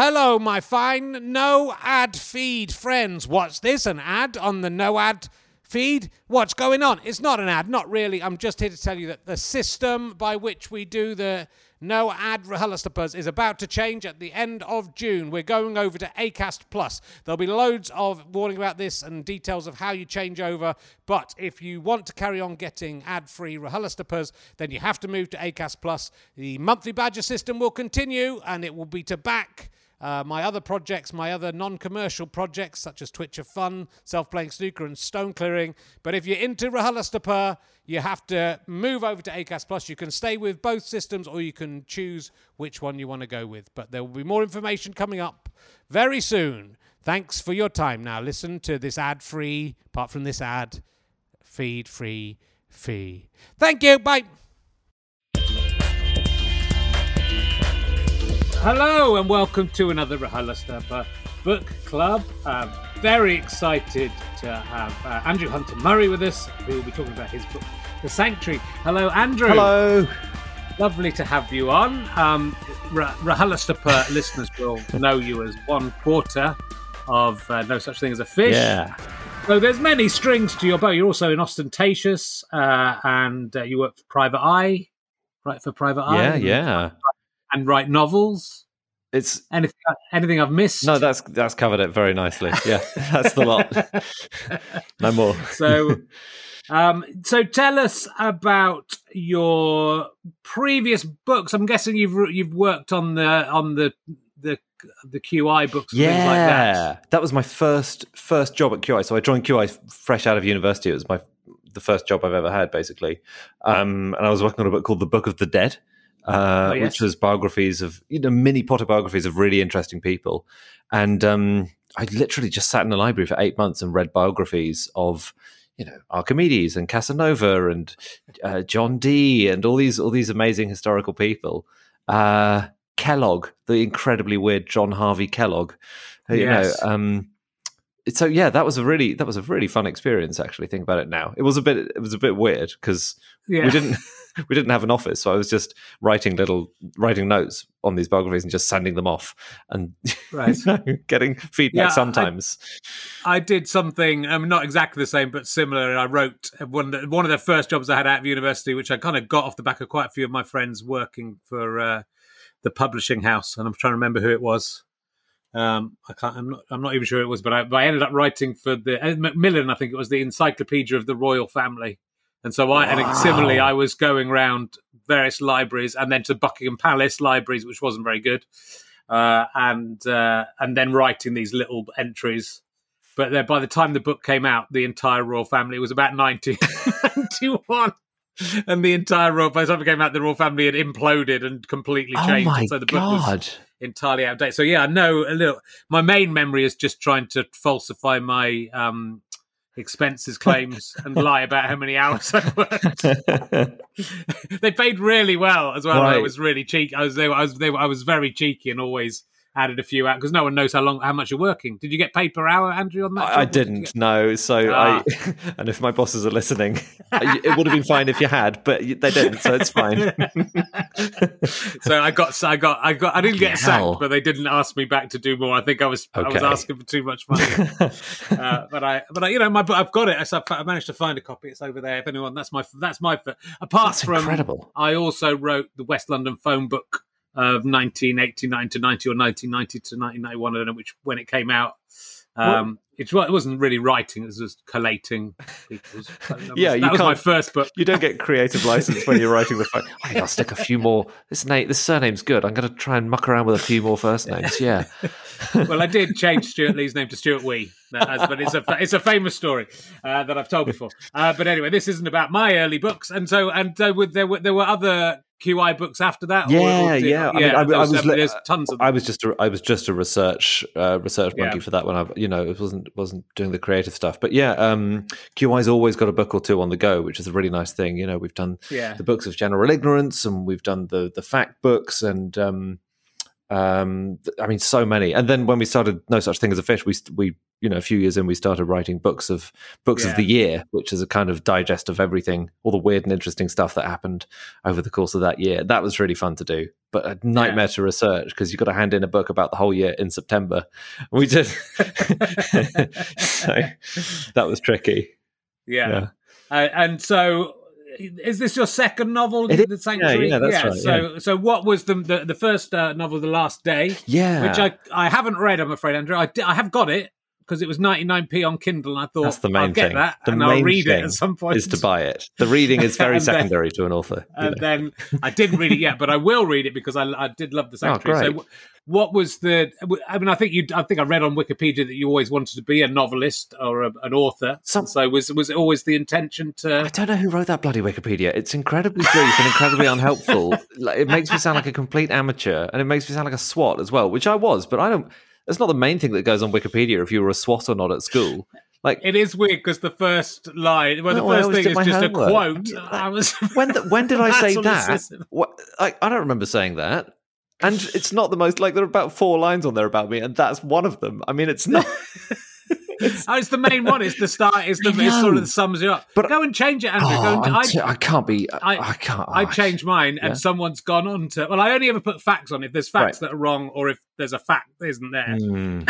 Hello, my fine no-ad feed friends. What's this, an ad on the no-ad feed? What's going on? It's not an ad, not really. I'm just here to tell you that the system by which we do the No Ad RHLSTPs is about to change at the end of June. We're going over to Acast Plus. There'll be loads of warning about this and details of how you change over, but if you want to carry on getting ad-free RHLSTPs, then you have to move to Acast Plus. The monthly badger system will continue, and it will be to back my other projects, my other non-commercial projects, such as Twitch of Fun, Self-Playing Snooker, and Stone Clearing. But if you're into RHLSTP, you have to move over to Acast Plus. You can stay with both systems, or you can choose which one you want to go with. But there will be more information coming up very soon. Thanks for your time. Now listen to this ad-free, apart from this ad, feed-free fee. Thank you. Bye. Hello and welcome to another RHLSTP Book Club. Very excited to have Andrew Hunter Murray with us, who will be talking about his book, The Sanctuary. Hello, Andrew. Hello. Lovely to have you on. RHLSTP listeners will know you as one quarter of No Such Thing as a Fish. Yeah. So there's many strings to your bow. You're also in Ostentatious, and you work for Private Eye, right? For Private Eye. Yeah, yeah. And write novels. It's anything I've missed. No, that's covered it very nicely. Yeah, that's the lot. No more. So tell us about your previous books. I'm guessing you've worked on the QI books. And yeah, things like that. That was my first job at QI. So I joined QI fresh out of university. It was the first job I've ever had, basically. And I was working on a book called The Book of the Dead. Which was biographies of, mini Potter biographies of really interesting people. And I literally just sat in the library for 8 months and read biographies of, Archimedes and Casanova and John Dee and all these amazing historical people. Kellogg, the incredibly weird John Harvey Kellogg. That was a really fun experience. Actually, think about it now. It was a bit weird because we didn't have an office, so I was just writing notes on these biographies and just sending them off and getting feedback sometimes. I did something not exactly the same but similar. I wrote one of the first jobs I had out of university, which I kind of got off the back of quite a few of my friends working for the publishing house, and I'm trying to remember who it was. I'm not even sure it was, but I ended up writing for the Macmillan, I think it was, the Encyclopedia of the Royal Family. And so similarly, I was going around various libraries and then to Buckingham Palace libraries, which wasn't very good, and then writing these little entries. But then by the time the book came out, the entire royal family was about 1991. And the entire royal family came out. The royal family had imploded and completely changed. Oh my so the book God. Was entirely out of date. So yeah, I know a little. My main memory is just trying to falsify my expenses claims and lie about how many hours I worked. They paid really well as well. Right. I was really cheeky. I was very cheeky and always added a few out because no one knows how much you're working. Did you get paid per hour, Andrew, on that? I didn't, no. So I, and if my bosses are listening, it would have been fine if you had, but they didn't, so it's fine. So I didn't get sacked, but they didn't ask me back to do more. I think I was asking for too much money. But I've got it. I managed to find a copy. It's over there. If anyone, incredible. I also wrote the West London phone book of 1989 to 90 or 1990 to 1991, I don't know which when it came out. It wasn't really writing, it was just collating people's that was my first book. You don't get creative license when you're writing the phone. I think I'll stick a few more. This surname's good. I'm going to try and muck around with a few more first names. Yeah. Well, I did change Stuart Lee's name to Stuart Wee, but it's a famous story that I've told before. But anyway, this isn't about my early books, there were other QI books after that. I was just a research monkey for that when I wasn't doing the creative stuff. But QI's always got a book or two on the go, which is a really nice thing. We've done the books of general ignorance, and we've done the fact books, and I mean, so many. And then when we started No Such Thing as a Fish, we you know, a few years in, we started writing books of the year, which is a kind of digest of everything, all the weird and interesting stuff that happened over the course of that year. That was really fun to do, but a nightmare to research, because you've got to hand in a book about the whole year in September. We did. So that was tricky. Yeah. And so is this your second novel, The Sanctuary? Yeah, that's right. So, so what was the first novel, The Last Day? Yeah. Which I haven't read, I'm afraid, Andrew. I have got it, because it was 99p on Kindle, and I thought, that's the main thing. That, the and main I'll read thing it at some point. Is to buy it. The reading is very secondary to an author. And then I didn't read it yet, but I will read it, because I did love The Sanctuary. So what was the... I mean, I think I read on Wikipedia that you always wanted to be a novelist or an author. So was it always the intention to... I don't know who wrote that bloody Wikipedia. It's incredibly brief and incredibly unhelpful. Like, it makes me sound like a complete amateur, and it makes me sound like a swot as well, which I was, but I don't... That's not the main thing that goes on Wikipedia, if you were a SWAT or not at school. Like, it is weird, because the first line, the first thing is just homework. A quote. Like, when did I say that? I don't remember saying that. And it's not the most, like, there are about 4 lines on there about me, and that's one of them. I mean, it's not... it's the main one. It's the start. It sort of sums it up. But go and change it, Andrew. I can't be. I can't. I changed mine, and someone's gone on to. Well, I only ever put facts on. If there's facts that are wrong, or if there's a fact that isn't there,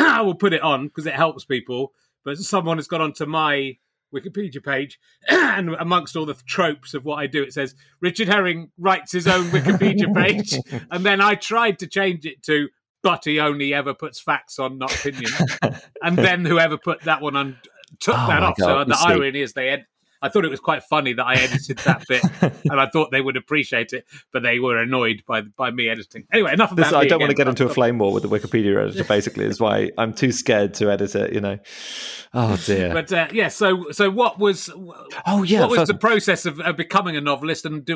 I will put it on, because it helps people. But someone has gone on to my Wikipedia page, and amongst all the tropes of what I do, it says Richard Herring writes his own Wikipedia page, and then I tried to change it to. But he only ever puts facts on, not opinion. And then whoever put that one on took that off. God, so the irony is I thought it was quite funny that I edited that bit, and I thought they would appreciate it, but they were annoyed by me editing. Anyway, enough of that. I don't want to get into a flame war with the Wikipedia editor, basically, is why I'm too scared to edit it, you know. Oh, dear. But, so what was the process of becoming a novelist, and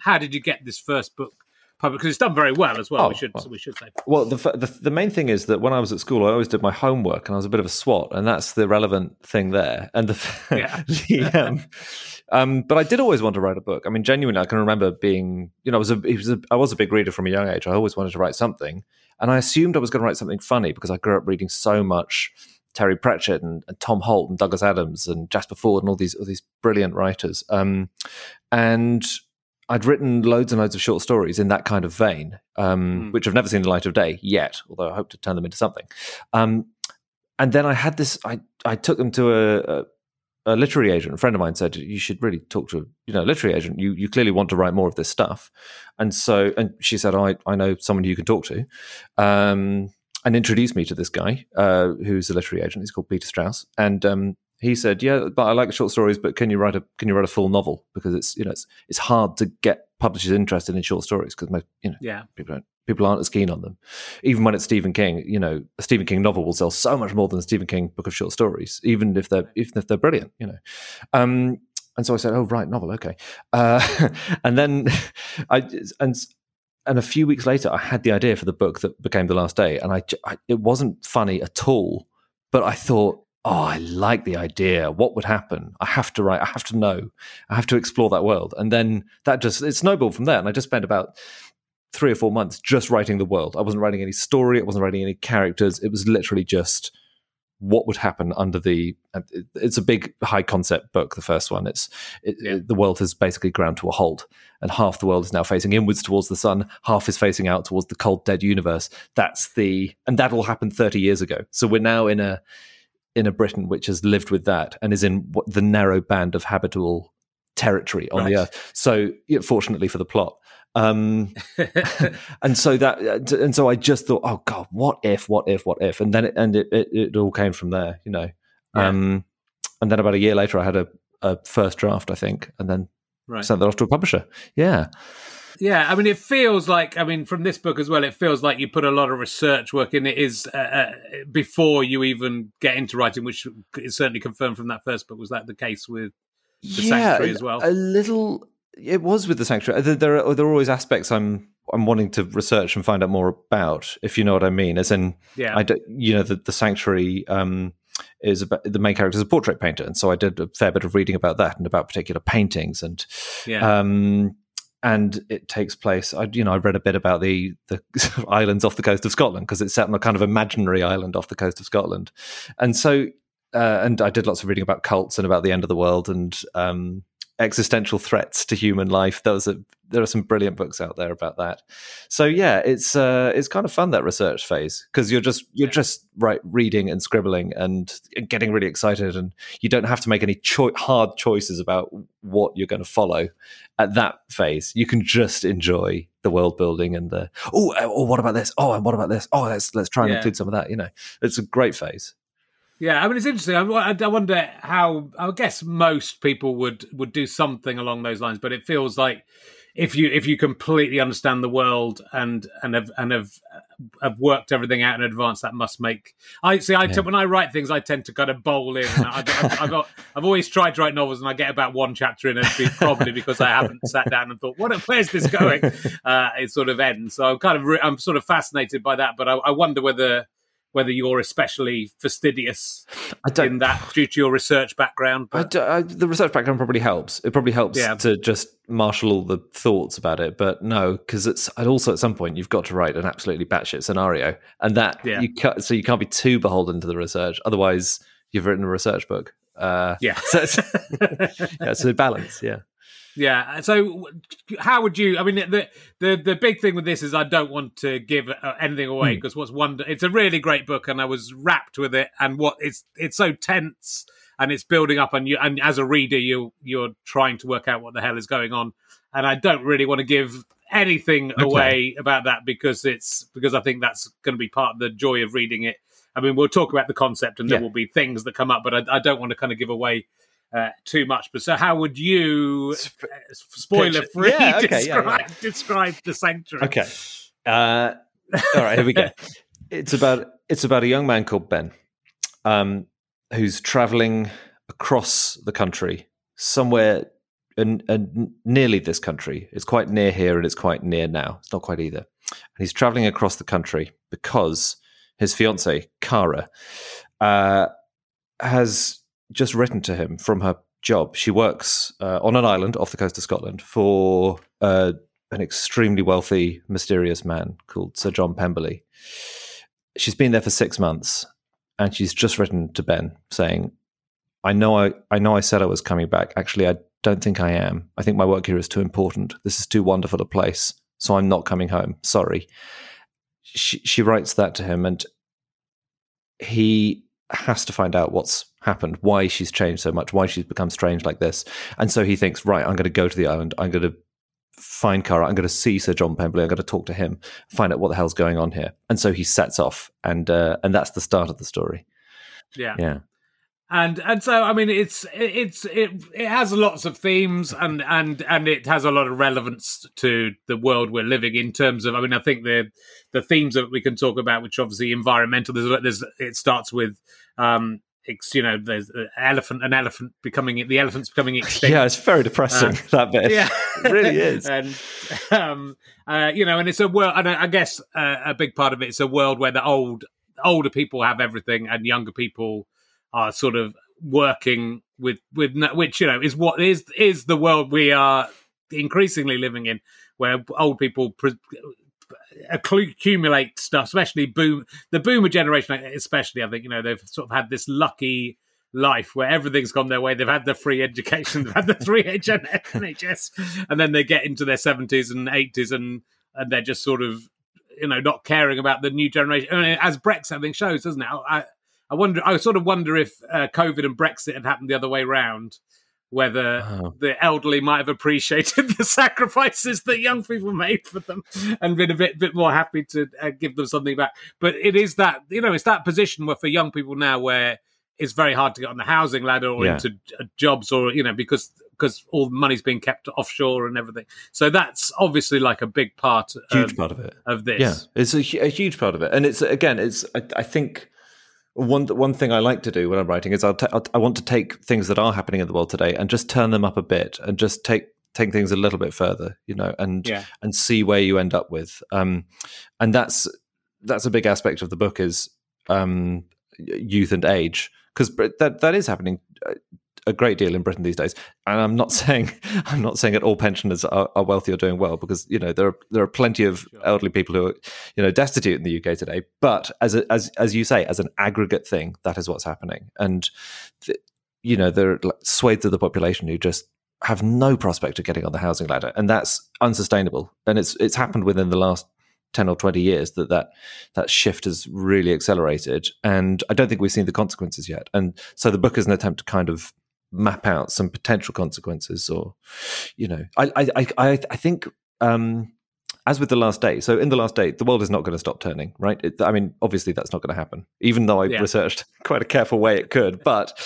how did you get this first book? Because it's done very well as well, we should say. Well, the main thing is that when I was at school, I always did my homework, and I was a bit of a swot, and that's the relevant thing there. And but I did always want to write a book. I mean, genuinely, I can remember being, you know, I was a big reader from a young age. I always wanted to write something, and I assumed I was going to write something funny, because I grew up reading so much Terry Pratchett and Tom Holt and Douglas Adams and Jasper Ford and all these brilliant writers, and I'd written loads and loads of short stories in that kind of vein, which have never seen the light of day yet, although I hope to turn them into something. And then I had this, I took them to a literary agent. A friend of mine said, you should really talk to a literary agent. You clearly want to write more of this stuff. And so, and she said, I know someone you can talk to. And introduced me to this guy who's a literary agent. He's called Peter Strauss. And he said, "Yeah, but I like short stories. But can you write a full novel? Because it's hard to get publishers interested in short stories, because people aren't as keen on them. Even when it's Stephen King, a Stephen King novel will sell so much more than a Stephen King book of short stories, even if they're brilliant, And so I said, "Oh, right, novel, okay." And then a few weeks later, I had the idea for the book that became The Last Day, and it wasn't funny at all, but I thought, oh, I like the idea. What would happen? I have to write. I have to know. I have to explore that world. And then it snowballed from there. And I just spent about 3 or 4 months just writing the world. I wasn't writing any story. I wasn't writing any characters. It was literally just what would happen under the... It's a big, high-concept book, the first one. The world has basically ground to a halt, and half the world is now facing inwards towards the sun, half is facing out towards the cold, dead universe. And that all happened 30 years ago. So we're now in a Britain which has lived with that and is in the narrow band of habitable territory on the earth. So fortunately for the plot. And so I just thought, oh God, what if? And then it all came from there, and then about a year later I had a first draft, I think, and then sent that off to a publisher. Yeah. Yeah, I mean, from this book as well, it feels like you put a lot of research work in. It is before you even get into writing, which is certainly confirmed from that first book. Was that the case with The Sanctuary as well? A little, it was with The Sanctuary. There are always aspects I'm wanting to research and find out more about, if you know what I mean. As in, The Sanctuary... is about, the main character is a portrait painter, and so I did a fair bit of reading about that and about particular paintings, and And it takes place, I read a bit about the islands off the coast of Scotland, because it's set on a kind of imaginary island off the coast of Scotland. And so, and I did lots of reading about cults and about the end of the world and existential threats to human life. There are some brilliant books out there about that. So yeah, it's kind of fun, that research phase, because you're just reading and scribbling and getting really excited, and you don't have to make any hard choices about what you're going to follow at that phase. You can just enjoy the world building and the what about this? Oh, and what about this? Oh, let's try and include some of that. You know, it's a great phase. Yeah, I mean, it's interesting. I wonder how. I guess most people would do something along those lines, but it feels like if you completely understand the world and have worked everything out in advance, that must make. When I write things, I tend to kind of bowl in. I've always tried to write novels, and I get about one chapter in, and probably because I haven't sat down and thought, where's this going? It sort of ends. So I'm sort of fascinated by that, but I wonder whether you're especially fastidious in that due to your research background. But the research background probably helps. It probably helps to just marshal all the thoughts about it. But no, because it's also at some point you've got to write an absolutely batshit scenario, and so you can't be too beholden to the research. Otherwise, you've written a research book. So it's a balance. Yeah. Yeah. So, how would you? I mean, the big thing with this is I don't want to give anything away, because it's a really great book, and I was wrapped with it. And it's so tense, and it's building up, and as a reader, you're trying to work out what the hell is going on. And I don't really want to give anything away about that, because I think that's going to be part of the joy of reading it. I mean, we'll talk about the concept, and there will be things that come up, but I don't want to kind of give away too much. But so how would you, spoiler free, describe The Sanctuary? Okay. All right, here we go. It's about a young man called Ben, who's traveling across the country somewhere, and nearly this country. It's quite near here, and it's quite near now. It's not quite either. And he's traveling across the country because his fiancée, Cara, has just written to him from her job. She works on an island off the coast of Scotland for an extremely wealthy, mysterious man called Sir John Pemberley. She's been there for 6 months, and she's just written to Ben saying, I know I said I was coming back. Actually, I don't think I am. I think my work here is too important. This is too wonderful a place, so I'm not coming home. Sorry. She writes that to him, and he has to find out what's happened, why she's changed so much, why she's become strange like this. And so he thinks, right, I'm going to go to the island, I'm going to find Cara, I'm going to see Sir John Pemberley, I'm going to talk to him, find out what the hell's going on here. And so he sets off, and that's the start of the story. Yeah. And so, I mean, it has lots of themes, and it has a lot of relevance to the world we're living in terms of, I mean, I think the themes that we can talk about, which obviously environmental, it starts with, there's an elephant becoming extinct. Yeah, it's very depressing, that bit. Yeah, it really is. And and it's a world, and I guess a big part of it is a world where the older people have everything, and younger people are sort of working with which, you know, is what is the world we are increasingly living in, where old people accumulate stuff, especially the boomer generation, especially, I think, you know, they've sort of had this lucky life where everything's gone their way. They've had the free education, they've had the free NHS, and then they get into their 70s and 80s and they're just sort of, you know, not caring about the new generation. I mean, as Brexit, I think, shows, doesn't it? I sort of wonder if COVID and Brexit had happened the other way round, whether the elderly might have appreciated the sacrifices that young people made for them and been a bit more happy to give them something back. But it is that, you know, it's that position where for young people now where it's very hard to get on the housing ladder or into jobs, or, you know, because all the money's being kept offshore and everything. So that's obviously like a big part, huge part of it, of this. Yeah, it's a huge part of it. And it's, again, it's, I think, One thing I like to do when I'm writing is I want to take things that are happening in the world today and just turn them up a bit and just take things a little bit further, you know, and see where you end up with. And that's a big aspect of the book is youth and age, because that is happening a great deal in Britain these days. And I'm not saying that all pensioners are wealthy or doing well, because there are plenty of elderly people who are destitute in the UK today. But as you say, as an aggregate thing, that is what's happening. And there are swathes of the population who just have no prospect of getting on the housing ladder, and that's unsustainable. And it's happened within the last 10 or 20 years that shift has really accelerated, and I don't think we've seen the consequences yet. And so the book is an attempt to kind of map out some potential consequences, or I think as with The Last Day, so in The Last Day, the world is not going to stop turning, right? Obviously that's not going to happen, even though I researched quite a careful way it could. But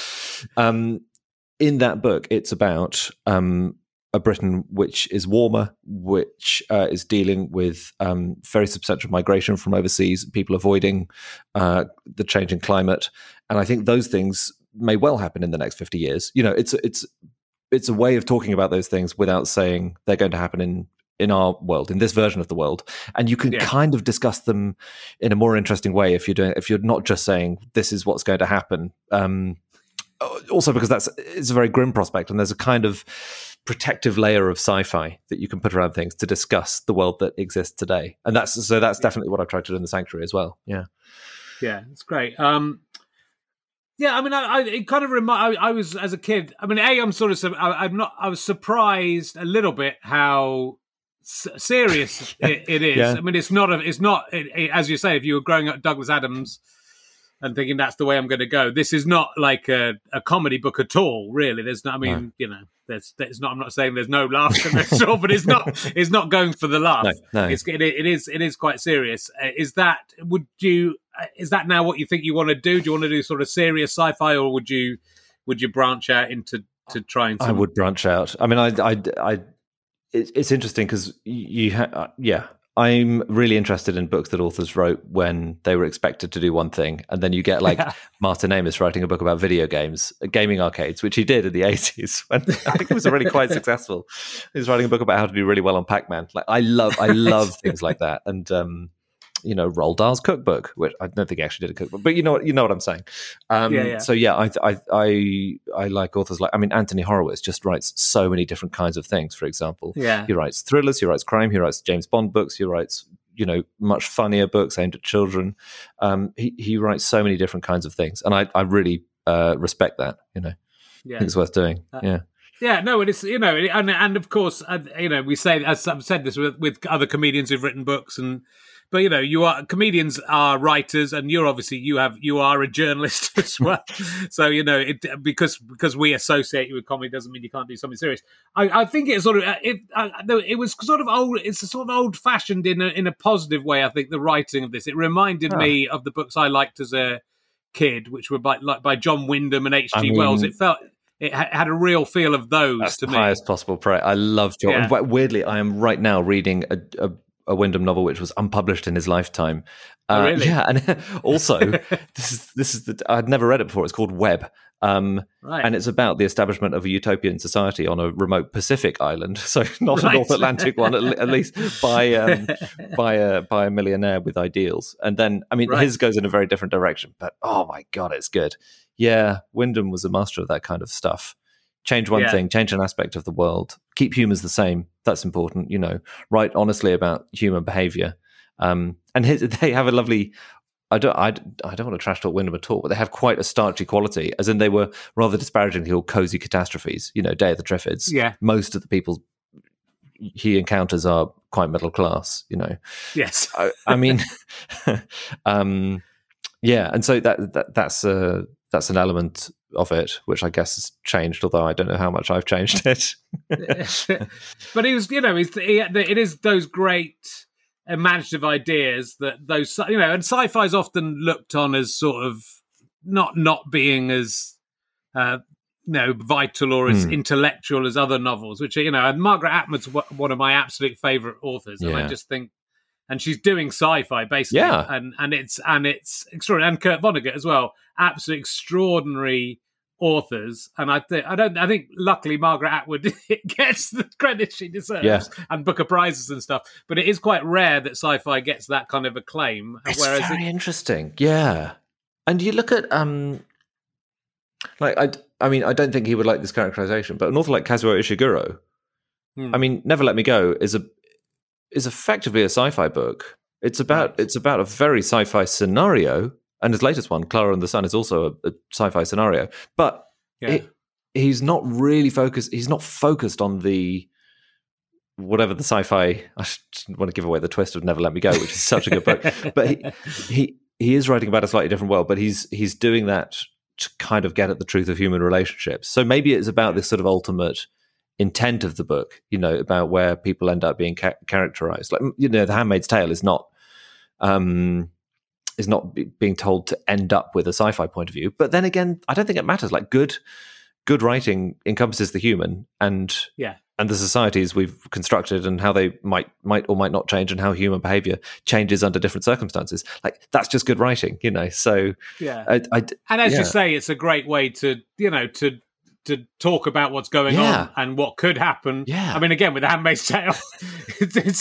in that book, it's about a Britain which is warmer, which is dealing with very substantial migration from overseas, people avoiding the changing climate. And I think those things may well happen in the next 50 years. It's a way of talking about those things without saying they're going to happen in our world, in this version of the world. And you can kind of discuss them in a more interesting way if you're not just saying this is what's going to happen. Also because it's a very grim prospect, and there's a kind of protective layer of sci-fi that you can put around things to discuss the world that exists today. And that's definitely what I've tried to do in The Sanctuary as well. Yeah, it's great. It kind of reminds. I was, as a kid, I was surprised a little bit how serious it is. Yeah. It's not, as you say, if you were growing up Douglas Adams and thinking that's the way I'm going to go, this is not like a comedy book at all, really. There's no, no. There's not. I'm not saying there's no laughter at all, but it's not going for the laugh. No. It is quite serious. Is that now what you think you want to do? Do you want to do sort of serious sci-fi, or would you branch out into trying? I would branch out. It's interesting because I'm really interested in books that authors wrote when they were expected to do one thing. And then you get Martin Amis writing a book about video games, gaming arcades, which he did in the 80s. When I think it was already quite successful. He was writing a book about how to do really well on Pac-Man. I love things like that. And, Roald Dahl's cookbook, which I don't think he actually did a cookbook, but you know what I'm saying. So I like authors Anthony Horowitz just writes so many different kinds of things. For example, he writes thrillers, he writes crime, he writes James Bond books, he writes much funnier books aimed at children. He writes so many different kinds of things, and I really respect that. I think it's worth doing. Yeah, no, and it's and of course we say, as I've said this with other comedians who've written books and. But comedians are writers, and you're obviously you are a journalist as well. So because we associate you with comedy doesn't mean you can't do something serious. I think it was sort of old fashioned in a positive way. I think the writing of this, it reminded me of the books I liked as a kid, which were by John Wyndham and H.G. Wells. It had a real feel of those. That's to the highest possible prayer. I love John. Yeah. Weirdly, I am right now reading a Wyndham novel which was unpublished in his lifetime. Really? Yeah, and also this is I'd never read it before. It's called Web, and it's about the establishment of a utopian society on a remote Pacific island, so not a North Atlantic one, at least by a millionaire with ideals. And then his goes in a very different direction, but oh my god, it's good. Yeah, Wyndham was a master of that kind of stuff. Change one thing, change an aspect of the world. Keep humans the same. That's important, Write honestly about human behavior. They have a lovely. I don't want to trash talk Wyndham at all, but they have quite a starchy quality, as in they were rather disparagingly called cozy catastrophes. Day of the Triffids. Yeah, most of the people he encounters are quite middle class. Yes, and so that's an element of it, which I guess has changed, although I don't know how much I've changed it. But it was, it is those great imaginative ideas that those, and sci-fi is often looked on as sort of not being as, vital or as intellectual as other novels, which are, and Margaret Atwood's one of my absolute favourite authors, and I just think, and she's doing sci-fi basically, and it's extraordinary, and Kurt Vonnegut as well, absolutely extraordinary authors. And I think luckily Margaret Atwood gets the credit she deserves, and Booker prizes and stuff, but it is quite rare that sci-fi gets that kind of acclaim. It's very interesting. And you look at like I mean, I don't think he would like this characterization, but an author like Kazuo Ishiguro, I mean, Never Let Me Go is effectively a sci-fi book. It's about a very sci-fi scenario, and his latest one, Clara and the Sun, is also a sci-fi scenario. But he's not really focused. He's not focused on the whatever the sci-fi. I didn't want to give away the twist of Never Let Me Go, which is such a good book. But he is writing about a slightly different world. But he's doing that to kind of get at the truth of human relationships. So maybe it's about this sort of ultimate intent of the book, you know, about where people end up being characterized. Like, you know, The Handmaid's Tale is not being told to end up with a sci-fi point of view. But then again, I don't think it matters. Like, good writing encompasses the human and the societies we've constructed and how they might or might not change and how human behavior changes under different circumstances. Like, that's just good writing, you know? So, and as you say, it's a great way to, you know, to talk about what's going on and what could happen. Yeah. I mean, again, with The Handmaid's Tale, it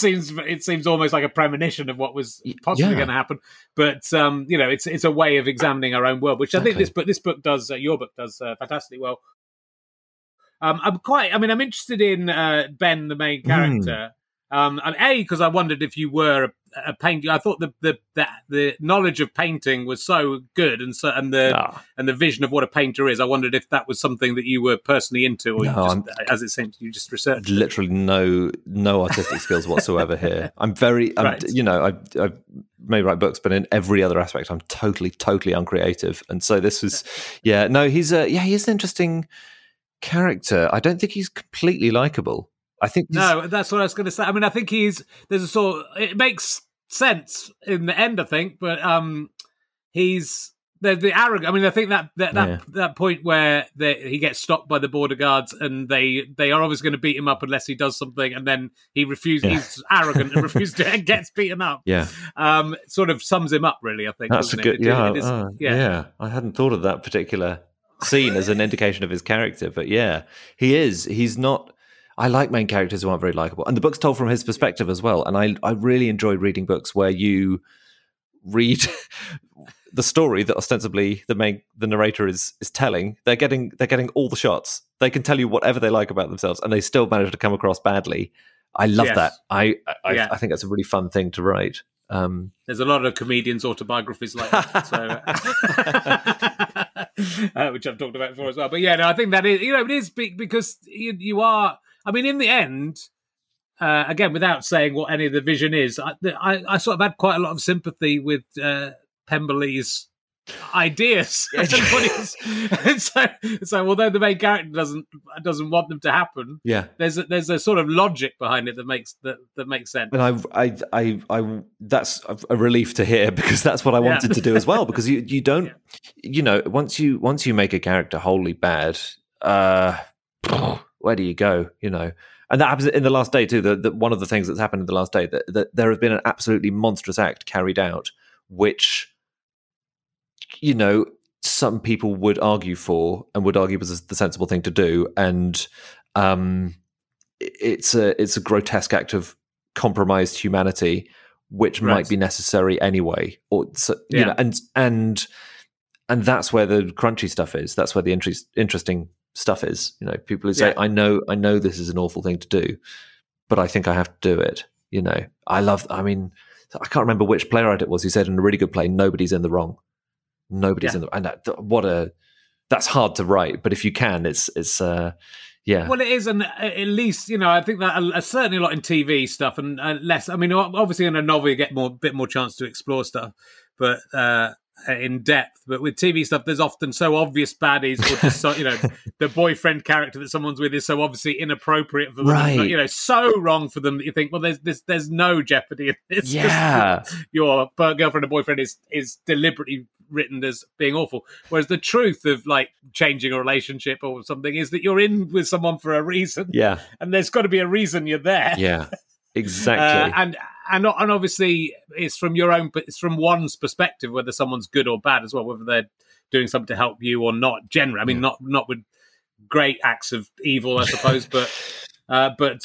seems almost like a premonition of what was possibly going to happen. But you know, it's a way of examining our own world, which I think this book does. Your book does fantastically well. I'm interested in Ben, the main character, and because I wondered if you were a painter. I thought the knowledge of painting was so good, and the vision of what a painter is. I wondered if that was something that you were personally into, as it seems, you just researched. Literally, no artistic skills whatsoever here. I may write books, but in every other aspect, I'm totally uncreative. And so this was, he's an interesting character. I don't think he's completely likable. I think that's what I was going to say. I mean, I think there's a sort of, it makes sense in the end, I think, but he's the arrogant. I mean, I think that point where he gets stopped by the border guards and they are always going to beat him up unless he does something, and then he refuses. Yeah. He's arrogant and refuses to gets beaten up. Yeah, sort of sums him up, really. I think that's a good. I hadn't thought of that particular scene as an indication of his character, but he is. He's not. I like main characters who aren't very likable, and the book's told from his perspective as well. And I really enjoy reading books where you read the story that ostensibly the narrator is telling. They're getting all the shots. They can tell you whatever they like about themselves, and they still manage to come across badly. I love that. I think that's a really fun thing to write. There's a lot of comedians' autobiographies like that, so which I've talked about before as well. But I think that is, it is big because you are. I mean, in the end, again, without saying what any of the vision is, I sort of had quite a lot of sympathy with Pemberley's ideas. And so although the main character doesn't want them to happen, there's a sort of logic behind it that makes sense. And I that's a relief to hear, because that's what I wanted to do as well. Because you don't, once you make a character wholly bad, where do you go, And that happens in The Last Day too. That one of the things that's happened in The Last Day, that there has been an absolutely monstrous act carried out, which, some people would argue for and would argue was the sensible thing to do. And it's a grotesque act of compromised humanity, which might be necessary anyway. And that's where the crunchy stuff is. That's where the interesting stuff is, people who say, I know this is an awful thing to do, but I think I have to do it. I can't remember which playwright it was who said in a really good play, nobody's in the wrong. That's hard to write, but if you can, it's Well, it is, and at least, I think that certainly a lot in TV stuff and less. I mean, obviously in a novel you get a bit more chance to explore stuff, but in depth, but with TV stuff there's often so obvious baddies, or just so, the boyfriend character that someone's with is so obviously inappropriate for them, so wrong for them that you think, well, there's no jeopardy in this. Your girlfriend or boyfriend is deliberately written as being awful, whereas the truth of like changing a relationship or something is that you're in with someone for a reason, and there's got to be a reason you're there. Exactly. And obviously it's from your own, but it's from one's perspective whether someone's good or bad as well, whether they're doing something to help you or not. Generally, I mean, not with great acts of evil, I suppose, but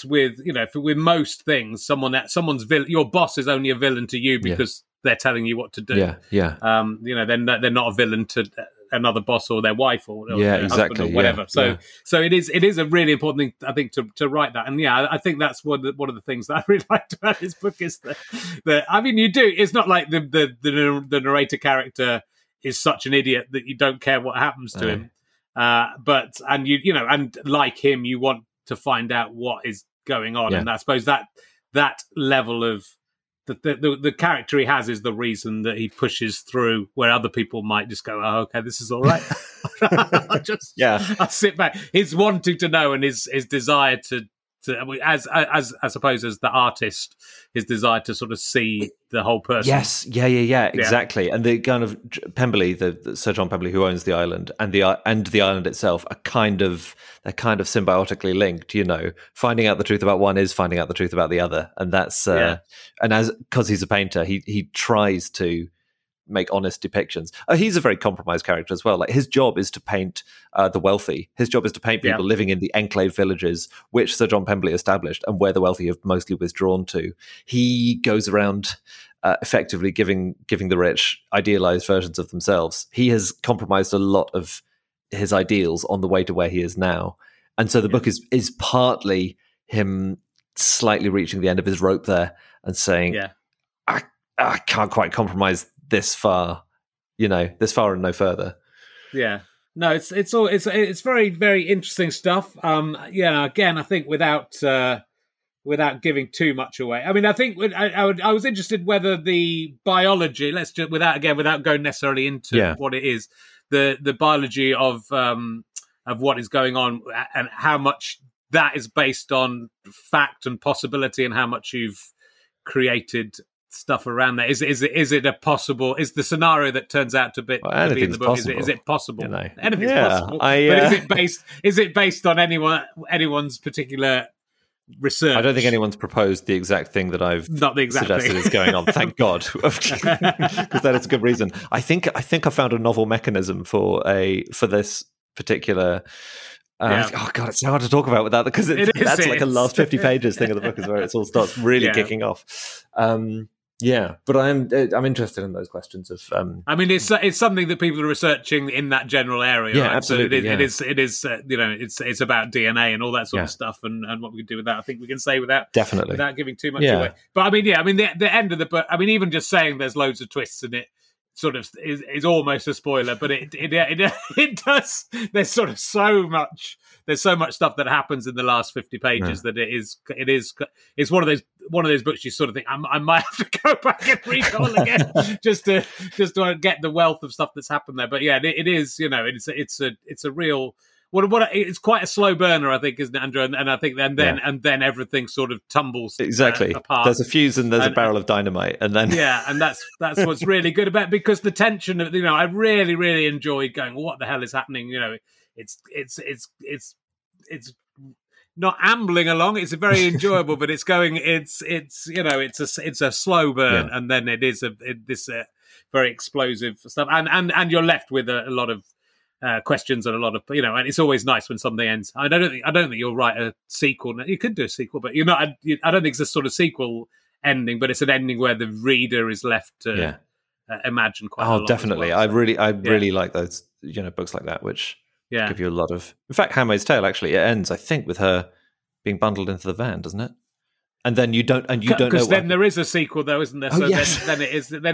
with with most things, your boss is only a villain to you because they're telling you what to do. Yeah, yeah. You know, they're not a villain to another boss or their wife or their husband or whatever. So it is a really important thing, I think, to write that. And I think that's one of the things that I really liked about this book is that I mean, you do. It's not like the narrator character is such an idiot that you don't care what happens to him. But you know, and like him, you want to find out what is going on. Yeah. And I suppose that level of the character he has is the reason that he pushes through where other people might just go, oh, okay, this is all right. I'll sit back. His wanting to know and his desire to as I suppose as the artist, his desire to sort of see the whole person. Yes, yeah. Exactly. And the kind of Pemberley, the Sir John Pemberley, who owns the island, and the island itself are kind of symbiotically linked. You know, finding out the truth about one is finding out the truth about the other, and that's and as because he's a painter, he tries to make honest depictions. He's a very compromised character as well. Like, his job is to paint the wealthy. His job is to paint people living in the enclave villages which Sir John Pemberley established and where the wealthy have mostly withdrawn to. He goes around effectively giving the rich idealized versions of themselves. He has compromised a lot of his ideals on the way to where he is now. And so the book is partly him slightly reaching the end of his rope there and saying, I can't quite compromise this far and no further. Yeah, no, it's all very, very interesting stuff. Again, I think without giving too much away. I mean, I think I was interested whether the biology. Let's just without going necessarily into what it is, the biology of what is going on and how much that is based on fact and possibility, and how much you've created stuff around that. Is it a possible? Is the scenario that turns out to be in the book? Is it possible? You know. Anything's possible. But is it based on anyone's particular research? I don't think anyone's proposed the exact thing that I've suggested is going on. Thank God, because that is a good reason. I think I found a novel mechanism for this particular. Oh God, it's so hard to talk about without because that's like a last 50 pages thing of the book is where it all starts really kicking off. But I'm interested in those questions of. I mean, it's something that people are researching in that general area. Yeah, right? Absolutely. So it is you know, it's about DNA and all that sort of stuff, and what we can do with that. I think we can say without giving too much away. But I mean, the end of the book. I mean, even just saying there's loads of twists in it sort of is almost a spoiler, but it does. There's sort of so much stuff that happens in the last 50 pages that it's one of those books you sort of think I might have to go back and read it all again just to get the wealth of stuff that's happened there. But it is, you know, it's a real. What it's quite a slow burner, I think, isn't it, Andrew? And I think then everything sort of tumbles apart. There's a fuse and there's a barrel of dynamite, and then and that's what's really good about it, because the tension of, you know, I really, really enjoyed going, what the hell is happening? You know, it's not ambling along. It's very enjoyable, but it's going. It's you know, it's a slow burn, and then it is this very explosive stuff, and you're left with a lot of. Questions and a lot of, you know, and it's always nice when something ends. I don't think you'll write a sequel. You could do a sequel, but you're not. I don't think it's a sort of sequel ending, but it's an ending where the reader is left to imagine quite. Oh, a lot definitely. As well, so. I really like those, you know, books like that, which give you a lot of. In fact, Handmaid's Tale actually, it ends, I think, with her being bundled into the van, doesn't it? And then you don't know. Because then there is a sequel, though, isn't there? So then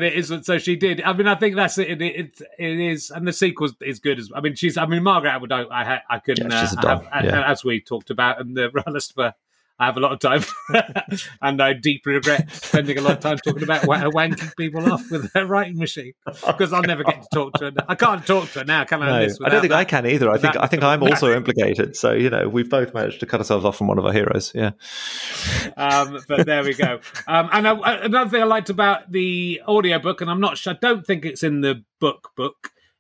it isn't. So she did. I mean, I think that's it. It is, and the sequel is good as. I mean, Margaret Atwood. I couldn't. She's a dog, as we talked about, and the RHLSTP. I have a lot of time, and I deeply regret spending a lot of time talking about wanking people off with their writing machine, because I'll never get to talk to her. I can't talk to her now, can I? No, I don't think I can either. I think I'm also implicated. So, you know, we've both managed to cut ourselves off from one of our heroes. Yeah. But there we go. And another thing I liked about the audiobook, and I'm not sure, I don't think it's in the book,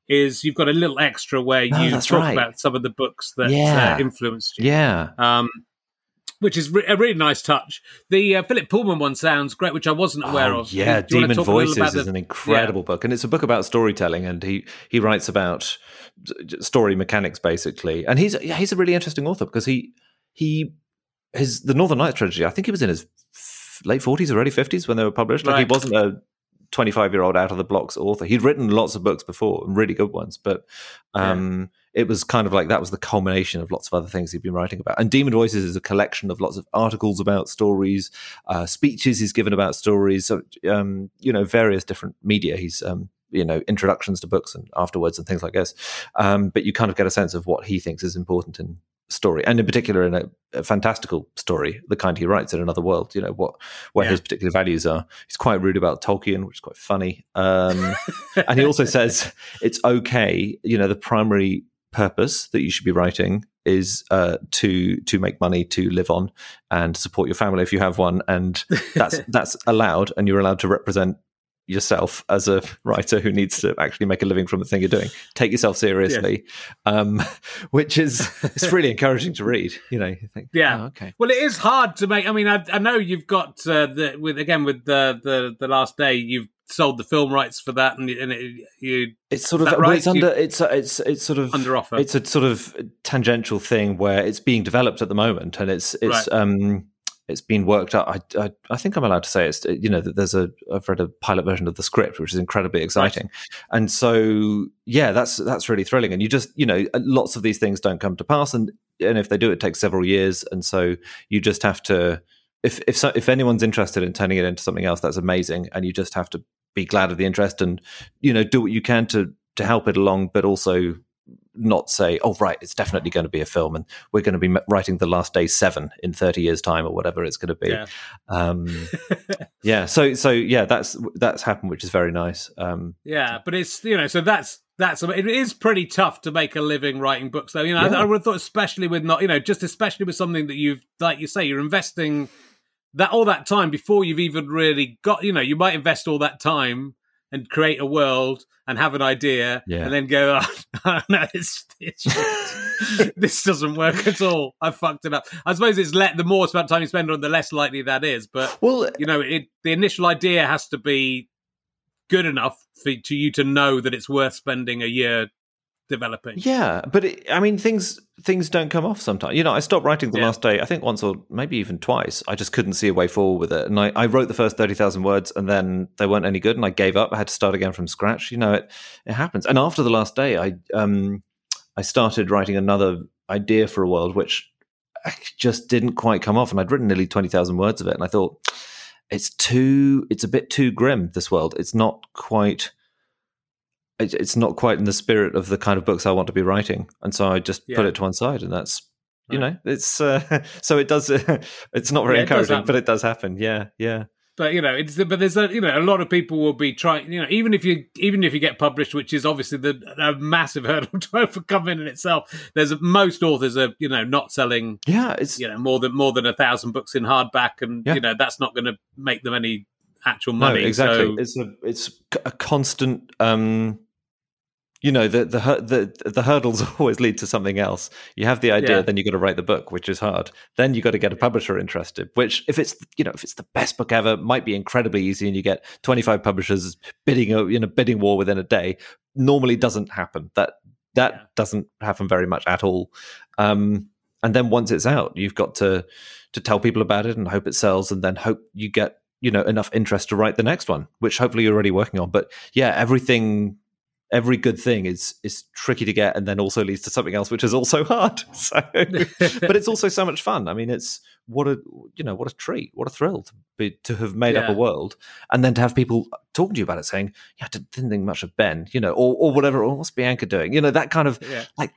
is you've got a little extra where you talk about some of the books that influenced you. Yeah. Which is a really nice touch. The Philip Pullman one sounds great, which I wasn't aware of. Yeah, Demon Voices is an incredible book, and it's a book about storytelling, and he writes about story mechanics basically. And he's a really interesting author, because the Northern Lights trilogy, I think he was in his late 40s or early 50s when they were published. Like, he wasn't a 25-year-old out of the blocks author. He'd written lots of books before, really good ones, but it was kind of like that was the culmination of lots of other things he'd been writing about. And Demon Voices is a collection of lots of articles about stories, speeches he's given about stories, various different media. He's introductions to books and afterwards and things like this. But you kind of get a sense of what he thinks is important in story, and in particular in a fantastical story, the kind he writes in Another World, where his particular values are. He's quite rude about Tolkien, which is quite funny. And he also says it's okay, the primary purpose that you should be writing is to make money, to live on and support your family if you have one. And that's allowed, and you're allowed to represent yourself as a writer who needs to actually make a living from the thing you're doing. Take yourself seriously. Yeah. Which is it's really encouraging to read, you think, yeah, oh, okay. Well, it is hard to make. I mean, I know you've got the Last Day, you've sold the film rights for that, it's a sort of tangential thing where it's being developed at the moment, and it's right. It's been worked out. I think I'm allowed to say it's, that there's I've read a pilot version of the script, which is incredibly exciting. Right. And so, yeah, that's really thrilling. And you just, lots of these things don't come to pass. And if they do, it takes several years. And so you just have to, if anyone's interested in turning it into something else, that's amazing. And you just have to be glad of the interest and, do what you can to help it along, but also not say, oh, right, it's definitely going to be a film and we're going to be writing The Last Day 7 in 30 years' time or whatever it's going to be. Yeah. So, that's happened, which is very nice. But it's, so that's it is pretty tough to make a living writing books, though. I would have thought, especially with especially with something that you've, like you say, you're investing that all that time before you've even really got, you might invest all that time and create a world and have an idea and then go, oh, no, it's this doesn't work at all. I fucked it up. I suppose it's the more time you spend on it, the less likely that is. But, the initial idea has to be good enough to you to know that it's worth spending a year developing. Yeah, but things don't come off sometimes. I stopped writing The Last Day, I think once or maybe even twice. I just couldn't see a way forward with it. And I wrote the first 30,000 words and then they weren't any good and I gave up. I had to start again from scratch. It happens. And after The Last Day, I started writing another idea for a world which just didn't quite come off. And I'd written nearly 20,000 words of it. And I thought, it's a bit too grim, this world. It's not quite in the spirit of the kind of books I want to be writing. And so I just put it to one side, and that's, it's, so it does, it's not very encouraging, but it does happen. Yeah. But, there's a lot of people will be trying, even if you get published, which is obviously a massive hurdle to overcome in itself. Most authors are, not selling, it's, more than 1,000 books in hardback. And, that's not going to make them any actual money. No, exactly. So it's a constant, the hurdles always lead to something else. You have the idea, then you got to write the book, which is hard. Then you got to get a publisher interested, which if it's the best book ever, might be incredibly easy, and you get 25 publishers bidding in a bidding war within a day. Normally doesn't happen. That doesn't happen very much at all. And then once it's out, you've got to tell people about it and hope it sells, and then hope you get enough interest to write the next one, which hopefully you're already working on. But every good thing is tricky to get, and then also leads to something else, which is also hard. So, but it's also so much fun. I mean, it's what a treat, what a thrill to have made up a world, and then to have people talking to you about it, saying, "Yeah, I didn't think much of Ben," or whatever. Or what's Bianca doing? That kind of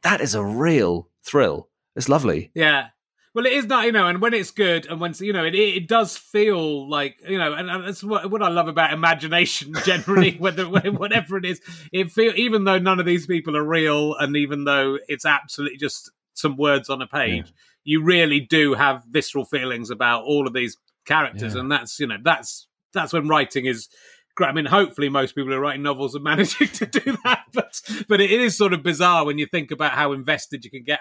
that is a real thrill. It's lovely. Yeah. Well, it is not, and when it's good, and when it does feel like, and that's what I love about imagination generally. Whatever it is, it feels, even though none of these people are real, and even though it's absolutely just some words on a page, you really do have visceral feelings about all of these characters, and that's that's when writing is. I mean, hopefully most people who are writing novels are managing to do that, but it is sort of bizarre when you think about how invested you can get,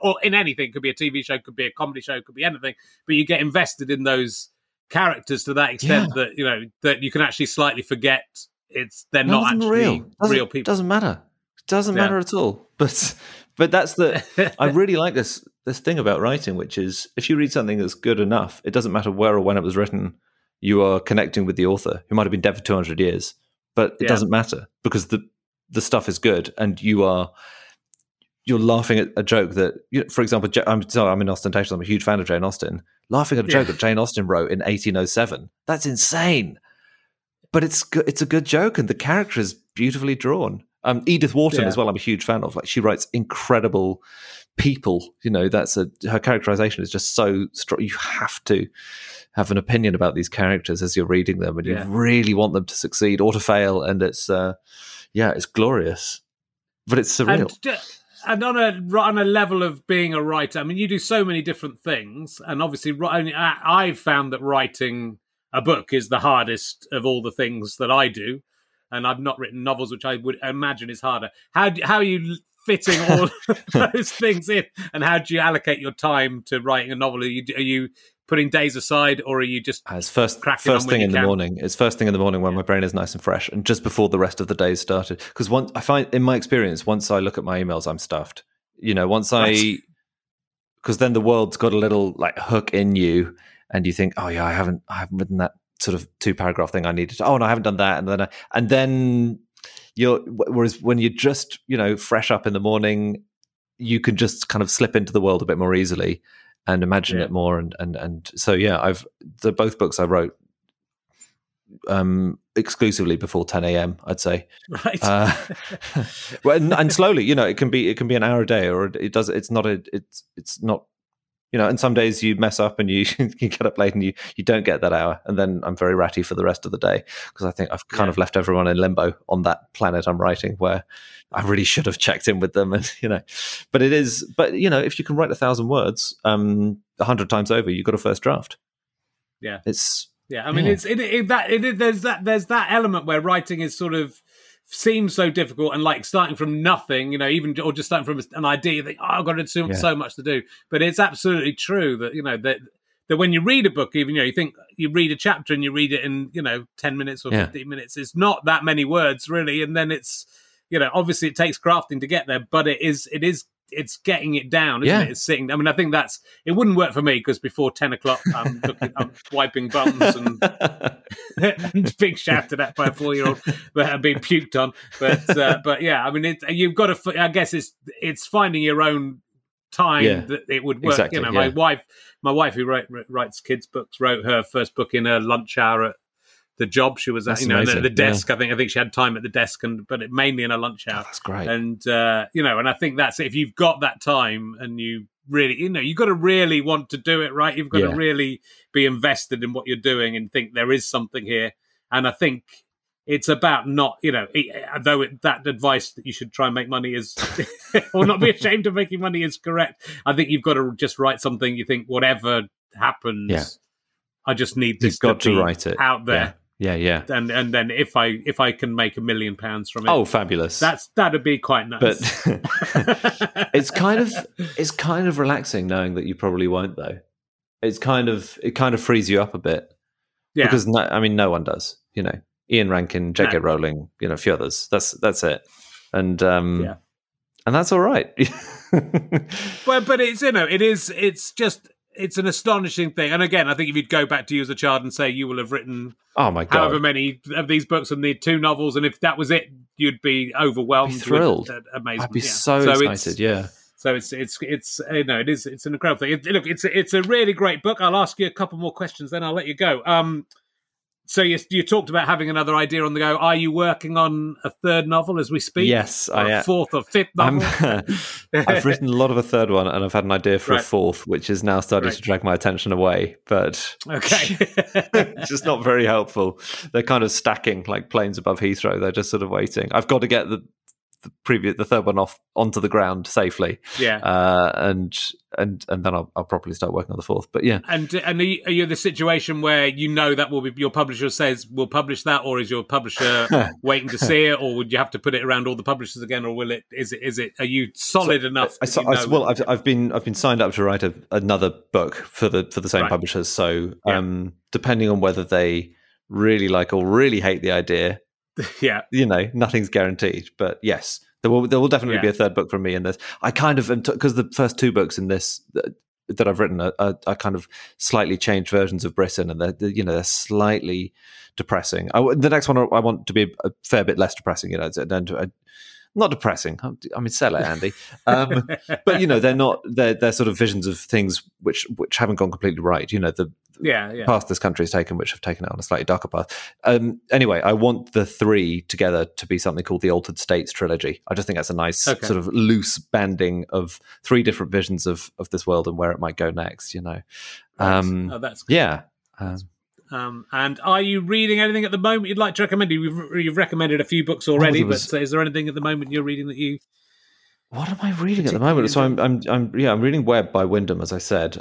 or in anything. It could be a TV show, could be a comedy show, could be anything, but you get invested in those characters to that extent that, that you can actually slightly forget they're not actually real people. Doesn't matter. Doesn't matter at all. But that's I really like this thing about writing, which is if you read something that's good enough, it doesn't matter where or when it was written. you are connecting with the author who might have been dead for 200 years, but it doesn't matter because the stuff is good, and you're laughing at a joke that, for example, I'm in Ostentatious. I'm a huge fan of Jane Austen. Laughing at a joke that Jane Austen wrote in 1807. That's insane, but it's a good joke, and the character is beautifully drawn. Edith Wharton as well. I'm a huge fan of. Like, she writes incredible people. Her characterization is just so strong. You have to have an opinion about these characters as you're reading them, and you really want them to succeed or to fail. And it's glorious, but it's surreal. And on a level of being a writer, I mean, you do so many different things, and obviously, I've found that writing a book is the hardest of all the things that I do, and I've not written novels, which I would imagine is harder. How are you fitting all those things in, and how do you allocate your time to writing a novel? Are you putting days aside, or are you just It's first thing in the morning when my brain is nice and fresh, and just before the rest of the day started. Because I find, in my experience, once I look at my emails, I'm stuffed. Because then the world's got a little hook in you, and you think, oh yeah, I haven't written that sort of 2-paragraph thing I needed. Oh, and I haven't done that, and then whereas when you're just fresh up in the morning, you can just kind of slip into the world a bit more easily and imagine it more, and so both books I wrote exclusively before 10 a.m. I'd say, right? And slowly, it can be an hour a day, or it's not. And some days you mess up and you get up late and you don't get that hour. And then I'm very ratty for the rest of the day because I think I've kind of left everyone in limbo on that planet I'm writing, where I really should have checked in with them. But if you can write 1,000 words 100 times over, you got a first draft. Yeah. There's that element where writing is sort of seems so difficult, and starting from nothing, or just starting from an idea, you think, oh, I've got to do so much to do. But it's absolutely true that, that when you read a book, even, you think you read a chapter and you read it in, 10 minutes or 15 minutes. It's not that many words really. And then it's, obviously it takes crafting to get there, but it's getting it down, isn't it? It's sitting. I mean, I think it wouldn't work for me because before 10 o'clock, I'm wiping bums and being shouted at by a 4-year-old, but I'm being puked on. You've got to, I guess it's finding your own time that it would work. Exactly, my wife who writes kids books, wrote her first book in her lunch hour at the job she was at, at the desk. Yeah. I think she had time at the desk, but mainly in her lunch hour. Oh, that's great. And and I think that's it. If you've got that time and you really, you've got to really want to do it, right? You've got to really be invested in what you're doing and think there is something here. And I think it's about not, that advice that you should try and make money is, or not be ashamed of making money is correct. I think you've got to just write something. You think whatever happens, I just need this to write it out there. Yeah. Yeah, yeah, and then if I can make £1 million from it, oh, fabulous! That'd be quite nice. But it's kind of relaxing knowing that you probably won't, though. It kind of frees you up a bit, because no one does. Ian Rankin, J.K. Rowling, a few others. That's it, and and that's all right. but it's it's an astonishing thing. And again, I think if you'd go back to you as a child and say you will have written however many of these books and the 2 novels, and if that was it, you'd be overwhelmed. I'd be thrilled. With amazement. I'd be so excited, So it's an incredible thing. Look, it's a really great book. I'll ask you a couple more questions, then I'll let you go. So you talked about having another idea on the go. Are you working on a 3rd novel as we speak? Yes, I am. A 4th or 5th novel? I've written a lot of a 3rd one, and I've had an idea for a 4th, which is now starting to drag my attention away. But it's just not very helpful. They're kind of stacking like planes above Heathrow. They're just sort of waiting. I've got to get the 3rd one off onto the ground safely, and then I'll probably start working on the 4th. But and are you in the situation where that will be your publisher says we'll publish that, or is your publisher waiting to see it, or would you have to put it around all the publishers again, or will it? Is it? Are you solid enough? I've been signed up to write another book for the same publishers. So depending on whether they really like or really hate the idea. Nothing's guaranteed, but yes, there will definitely be a 3rd book from me in this. I kind of, because the first 2 books in this that I've written are kind of slightly changed versions of Britain, and they're slightly depressing. The next one I want to be a fair bit less depressing. You know, not depressing. I mean, sell it, Andy. But they're sort of visions of things which haven't gone completely right. You know, the path this country has taken, which have taken it on a slightly darker path. Anyway, I want the three together to be something called the Altered States trilogy. I just think that's a nice sort of loose banding of three different visions of this world and where it might go next. You know, that's good. Yeah. And are you reading anything at the moment you'd like to recommend? You've recommended a few books already, but is there anything at the moment you're reading that you? What am I reading at the moment? So I'm reading Webb by Wyndham, as I said,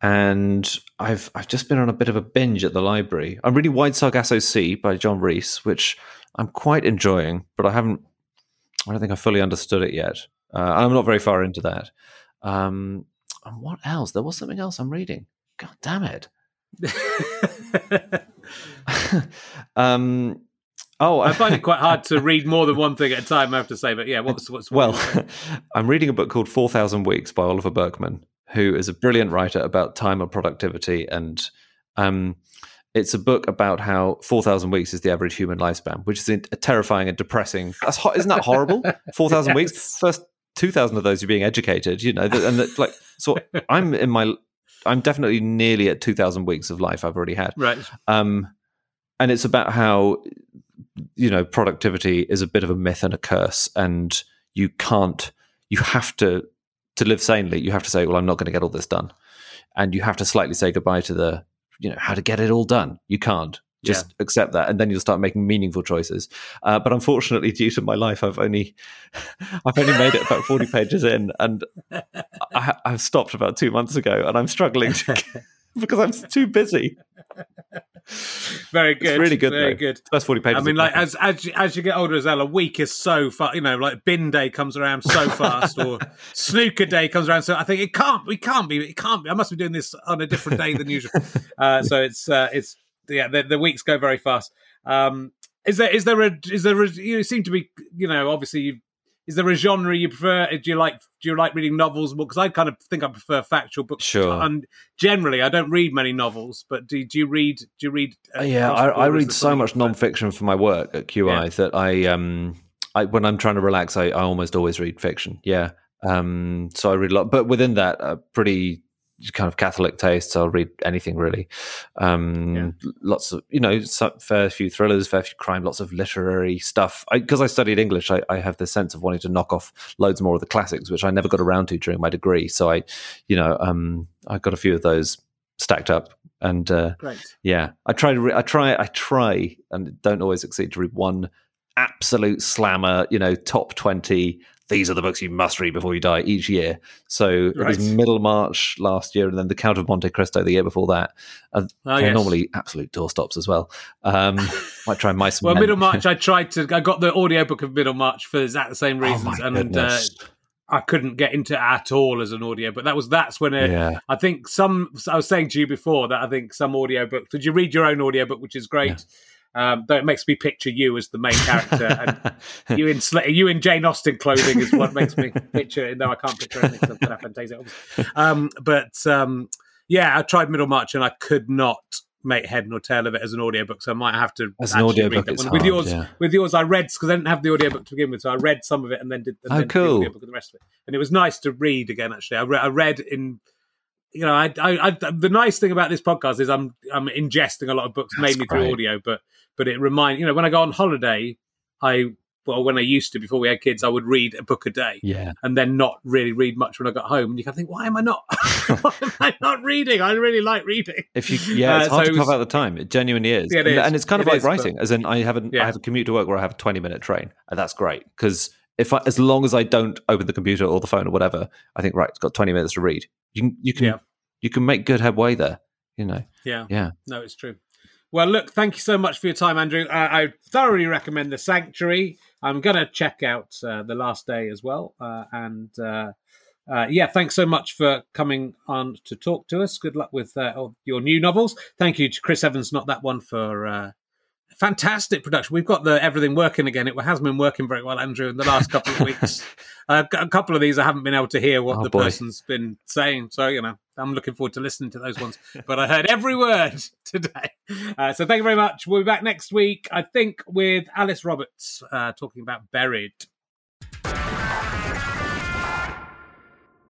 and I've just been on a bit of a binge at the library. I'm reading Wide Sargasso Sea by John Rhys, which I'm quite enjoying, but I don't think I fully understood it yet. I'm not very far into that. And what else? There was something else I'm reading. God damn it. I find it quite hard to read more than one thing at a time, I have to say, but yeah, what's I'm reading a book called 4000 weeks by Oliver Berkman, who is a brilliant writer about time and productivity, and it's a book about how 4,000 weeks is the average human lifespan, which is a terrifying and depressing. Isn't that horrible? 4,000 yes. weeks, first 2,000 of those are being educated, I'm definitely nearly at 2,000 weeks of life I've already had. Right. And it's about how, productivity is a bit of a myth and a curse, and you have to live sanely. You have to say, well, I'm not going to get all this done. And you have to slightly say goodbye to how to get it all done. You can't just accept that. And then you'll start making meaningful choices. But unfortunately, due to my life, I've only made it about 40 pages in, and I've stopped about 2 months ago, and I'm struggling because I'm too busy. Very good. It's really good. Very good. First 40 pages. I mean, like as you get older as well, a week is so far, like bin day comes around so fast, or snooker day comes around. So I think it can't be. I must be doing this on a different day than usual. So it's, yeah, the weeks go very fast. Is there a you seem to be, obviously, is there a genre you prefer? Do you like reading novels more? Because I kind of think I prefer factual books. Sure. And generally, I don't read many novels, but do you read? I read so much non-fiction for my work at QI that I when I'm trying to relax, I almost always read fiction. Yeah. So I read a lot, but within that, pretty kind of Catholic tastes. I'll read anything really. Lots of fair few thrillers, fair few crime, lots of literary stuff. Because I studied English, I have this sense of wanting to knock off loads more of the classics, which I never got around to during my degree. So I got a few of those stacked up, and I try and don't always succeed to read one absolute slammer. Top 20. These are the books you must read before you die each year. So it was Middlemarch last year, and then The Count of Monte Cristo the year before that. They're normally absolute doorstops as well. Might try Mice and Men. Middlemarch, I got the audiobook of Middlemarch for exactly the same reasons. I couldn't get into it at all as an audio, but that's when I think I was saying to you before that I think some audiobooks, did you read your own audiobook, which is great. Yeah. Though it makes me picture you as the main character, and you in Jane Austen clothing is what makes me picture it. No, I can't picture anything. So I can't take it. I tried Middlemarch and I could not make head nor tail of it as an audiobook. So I might have to read that one. With yours, I read, because I didn't have the audiobook to begin with, so I read some of it and then did the audiobook and the rest of it. And it was nice to read again. Actually, I read in. The nice thing about this podcast is I'm ingesting a lot of books, mainly through audio, but it reminds, when I go on holiday, when I used to, before we had kids, I would read a book a day and then not really read much when I got home. And you kind of think, why am I not reading? I really like reading. It's hard to carve out the time. It genuinely is. Yeah, and it's kind of like writing, as in I have a commute to work where I have a 20-minute train, and that's great because as long as I don't open the computer or the phone or whatever, I think, right, it's got 20 minutes to read. You can make good headway there, Yeah. No, it's true. Well, look, thank you so much for your time, Andrew. I thoroughly recommend The Sanctuary. I'm going to check out The Last Day as well. Thanks so much for coming on to talk to us. Good luck with your new novels. Thank you to Chris Evans, Not That One, for fantastic production. We've got everything working again. It has been working very well, Andrew, in the last couple of weeks. A couple of these I haven't been able to hear what the person's been saying. So, you know, I'm looking forward to listening to those ones. But I heard every word today. So thank you very much. We'll be back next week, I think, with Alice Roberts talking about Buried.